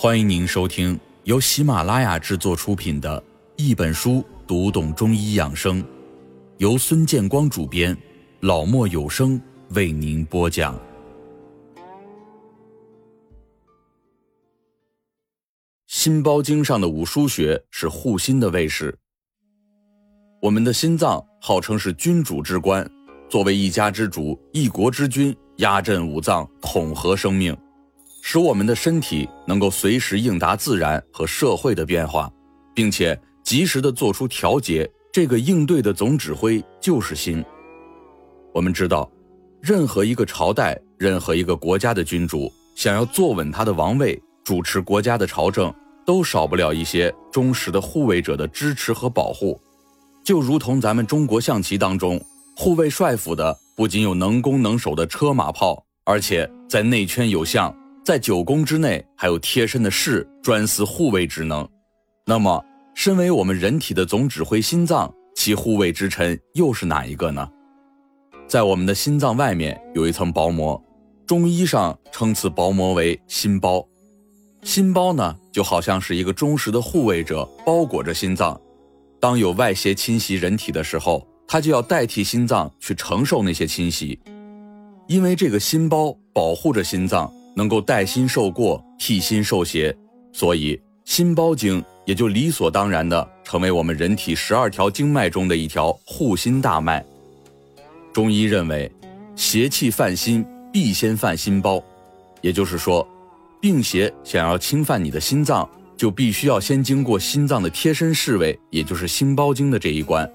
欢迎您收听由喜马拉雅制作出品的《一本书读懂中医养生》，由孙建光主编，老莫有声为您播讲。心包经上的五腧穴是护心的卫士。我们的心脏号称是君主之官，作为一家之主、一国之君，压阵五脏，统合生命，使我们的身体能够随时应答自然和社会的变化，并且及时地做出调节。这个应对的总指挥就是心。我们知道，任何一个朝代、任何一个国家的君主，想要坐稳他的王位，主持国家的朝政，都少不了一些忠实的护卫者的支持和保护。就如同咱们中国象棋当中，护卫帅府的不仅有能攻能守的车马炮，而且在内圈有象，在九宫之内还有贴身的士，专司护卫职能。那么身为我们人体的总指挥心脏，其护卫之臣又是哪一个呢？在我们的心脏外面有一层薄膜，中医上称此薄膜为心包。心包呢，就好像是一个忠实的护卫者，包裹着心脏。当有外邪侵袭人体的时候，它就要代替心脏去承受那些侵袭。因为这个心包保护着心脏，能够代心受过，替心受邪，所以心包经也就理所当然地成为我们人体12条经脉中的一条护心大脉。中医认为，邪气犯心必先犯心包，也就是说，病邪想要侵犯你的心脏，就必须要先经过心脏的贴身侍卫，也就是心包经的这一关。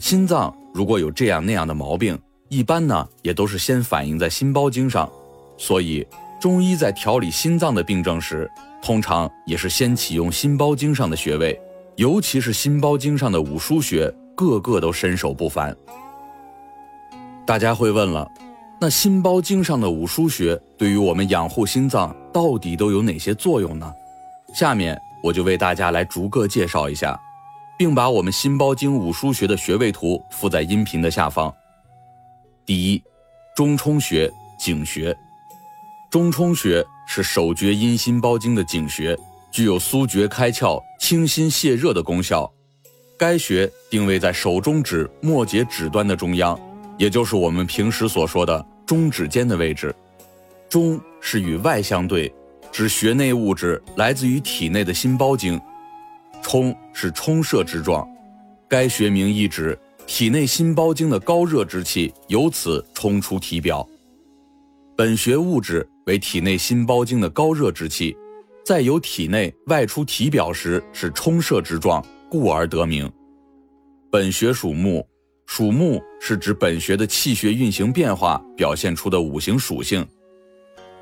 心脏如果有这样那样的毛病，一般呢也都是先反映在心包经上，所以中医在调理心脏的病症时，通常也是先启用心包经上的穴位，尤其是心包经上的五腧穴，个个都身手不凡。大家会问了，那心包经上的五腧穴对于我们养护心脏到底都有哪些作用呢？下面我就为大家来逐个介绍一下，并把我们心包经五腧穴的穴位图附在音频的下方。第一，中冲穴、井穴。中冲穴是手厥阴心包经的井穴，具有疏厥开窍、清心泻热的功效。该穴定位在手中指末节指端的中央，也就是我们平时所说的中指尖的位置。中是与外相对，指穴内物质来自于体内的心包经。冲是冲射之状，该穴名意指体内心包经的高热之气由此冲出体表。本穴物质为体内心包经的高热之气，在由体内外出体表时是冲射之状，故而得名。本穴属木，属木是指本穴的气血运行变化表现出的五行属性。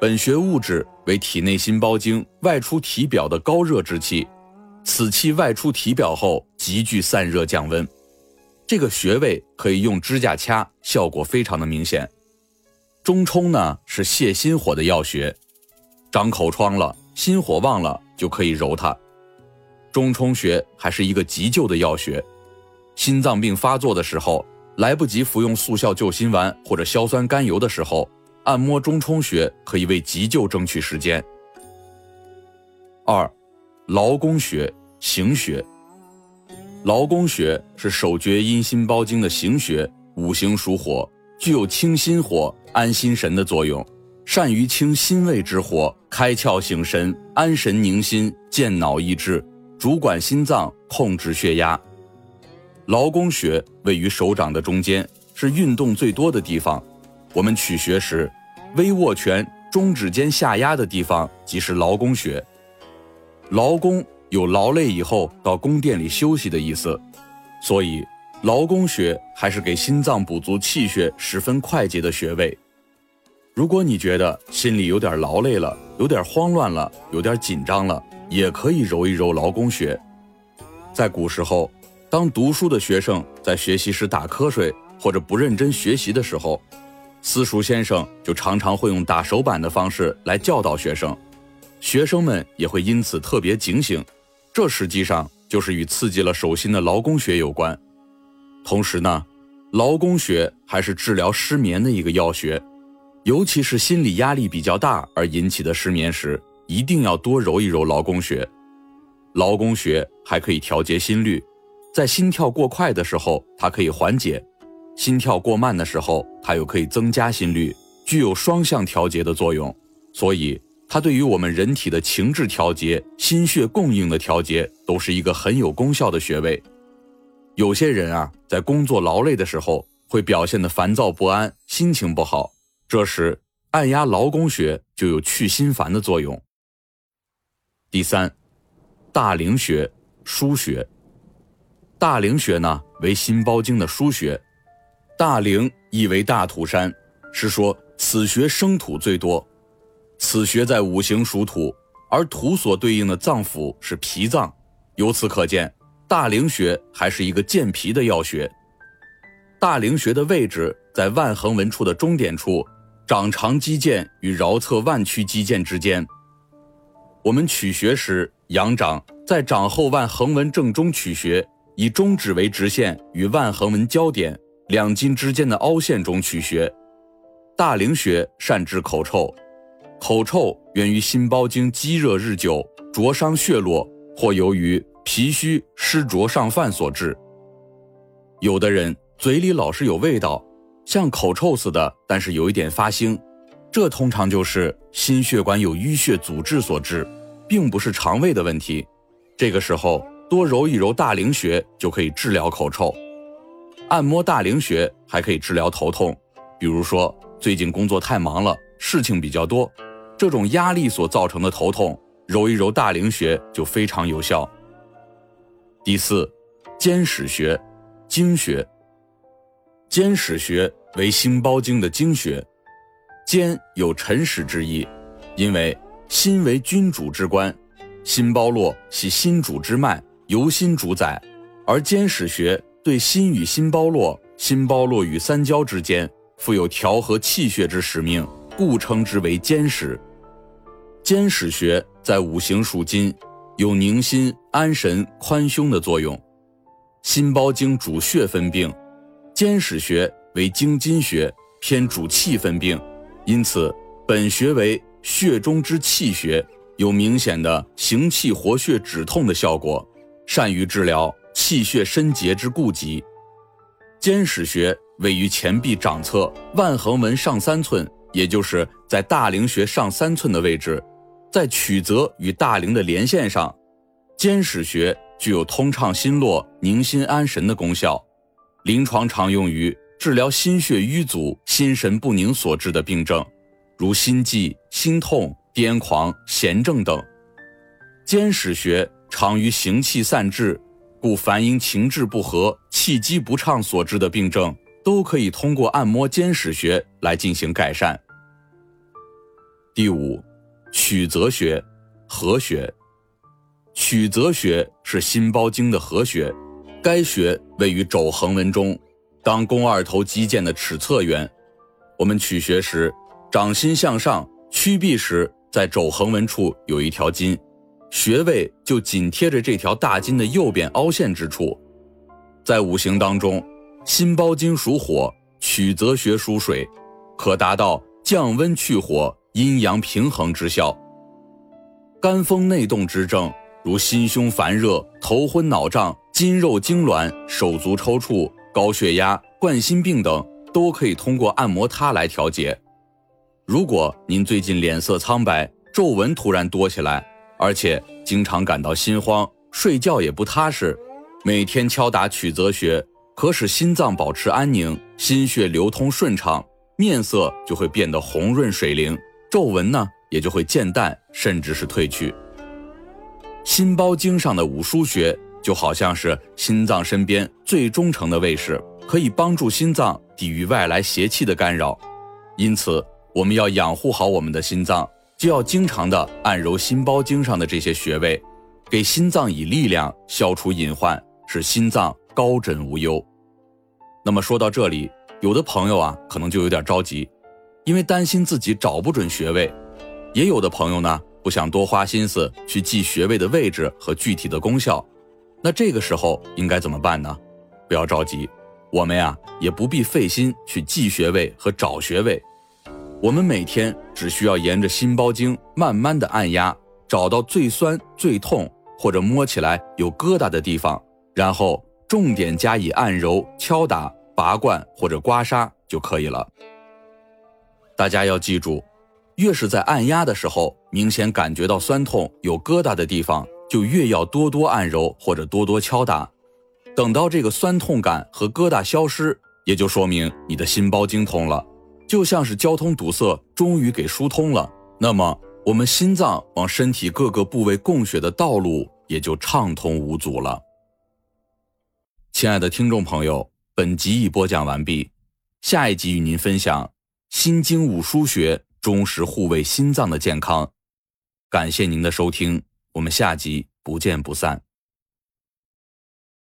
本穴物质为体内心包经外出体表的高热之气，此气外出体表后急剧散热降温。这个穴位可以用指甲掐，效果非常的明显。中冲呢是泻心火的要穴，长口疮了，心火旺了，就可以揉它。中冲穴还是一个急救的要穴，心脏病发作的时候，来不及服用速效救心丸或者硝酸甘油的时候，按摩中冲穴可以为急救争取时间。二，劳宫穴、行穴。劳宫穴是手厥阴心包经的行穴，五行属火，具有清心火、安心神的作用，善于清心胃之火，开窍醒神，安神宁心，健脑益智，主管心脏，控制血压。劳宫穴位于手掌的中间，是运动最多的地方。我们取穴时，微握拳，中指尖下压的地方即是劳宫穴。劳宫有劳累以后到宫殿里休息的意思，所以劳宫穴还是给心脏补足气血十分快捷的穴位。如果你觉得心里有点劳累了，有点慌乱了，有点紧张了，也可以揉一揉劳宫穴。在古时候，当读书的学生在学习时打瞌睡或者不认真学习的时候，私塾先生就常常会用打手板的方式来教导学生，学生们也会因此特别警醒，这实际上就是与刺激了手心的劳宫穴有关。同时呢，劳宫穴还是治疗失眠的一个要穴，尤其是心理压力比较大而引起的失眠时，一定要多揉一揉劳宫穴。劳宫穴还可以调节心率，在心跳过快的时候它可以缓解，心跳过慢的时候它又可以增加心率，具有双向调节的作用，所以它对于我们人体的情志调节、心血供应的调节都是一个很有功效的穴位。有些人啊，在工作劳累的时候会表现得烦躁不安，心情不好，这时按压劳宫穴就有去心烦的作用。第三，大陵穴、腧穴。大陵穴呢，为心包经的腧穴，大陵意为大土山，是说此穴生土最多，此穴在五行属土，而土所对应的脏腑是脾脏，由此可见，大陵穴还是一个健脾的要穴。大陵穴的位置在腕横纹处的中点处，掌长肌腱与桡侧腕屈肌腱之间。我们取穴时，仰掌在掌后腕横纹正中取穴，以中指为直线与腕横纹交点两筋之间的凹陷中取穴。大陵穴善治口臭，口臭源于心包经积热日久，灼伤血络，或由于脾虚湿浊上犯所致。有的人嘴里老是有味道，像口臭似的，但是有一点发腥，这通常就是心血管有淤血阻滞所致，并不是肠胃的问题。这个时候多揉一揉大陵穴就可以治疗口臭。按摩大陵穴还可以治疗头痛，比如说最近工作太忙了，事情比较多，这种压力所造成的头痛，揉一揉大陵穴就非常有效。第四，肩矢穴、经穴。肩矢穴为心包经的经穴，肩有辰矢之意，因为心为君主之官，心包络系心主之脉，由心主宰，而肩矢穴对心与心包络、心包络与三焦之间负有调和气血之使命，故称之为肩矢。肩矢穴在五行属金，有宁心、安神、宽胸的作用。心包经主血分病，肩矢穴为经筋穴，偏主气分病，因此本穴为血中之气穴，有明显的行气活血止痛的效果，善于治疗气血深结之痼疾。肩矢穴位于前臂掌侧腕横纹上3寸，也就是在大陵穴上3寸的位置，在曲则与大陵的连线上，肩矢穴具有通畅心络、宁心安神的功效，临床常用于治疗心血瘀阻、心神不宁所致的病症，如心悸、心痛、癫狂、痫症等。肩矢穴常于行气散滞，故凡因情志不和、气机不畅所致的病症，都可以通过按摩肩矢穴来进行改善。第五，曲泽穴、合穴。曲泽穴是心包经的合穴，该穴位于肘横纹中，当肱二头肌腱的尺侧缘。我们取穴时，掌心向上，屈臂时，在肘横纹处有一条筋，穴位就紧贴着这条大筋的右边凹陷之处。在五行当中，心包经属火，曲泽穴属水，可达到降温去火、阴阳平衡之效。肝风内动之症，如心胸烦热、头昏脑胀、筋肉痉挛、手足抽搐、高血压、冠心病等，都可以通过按摩它来调节。如果您最近脸色苍白，皱纹突然多起来，而且经常感到心慌，睡觉也不踏实，每天敲打曲泽穴，可使心脏保持安宁，心血流通顺畅，面色就会变得红润水灵，皱纹呢也就会渐淡，甚至是退去。心包经上的五腧穴就好像是心脏身边最忠诚的卫士，可以帮助心脏抵御外来邪气的干扰。因此，我们要养护好我们的心脏，就要经常的按揉心包经上的这些穴位，给心脏以力量，消除隐患，使心脏高枕无忧。那么说到这里，有的朋友啊，可能就有点着急，因为担心自己找不准穴位；也有的朋友呢，不想多花心思去记穴位的位置和具体的功效。那这个时候应该怎么办呢？不要着急，我们呀，也不必费心去记穴位和找穴位。我们每天只需要沿着心包经慢慢的按压，找到最酸最痛或者摸起来有疙瘩的地方，然后重点加以按揉、敲打、拔罐或者刮痧就可以了。大家要记住，越是在按压的时候明显感觉到酸痛有疙瘩的地方，就越要多多按揉或者多多敲打。等到这个酸痛感和疙瘩消失，也就说明你的心包经通了，就像是交通堵塞终于给疏通了，那么我们心脏往身体各个部位供血的道路也就畅通无阻了。亲爱的听众朋友，本集已播讲完毕，下一集与您分享心经五腧穴忠实护卫心脏的健康。感谢您的收听，我们下集不见不散。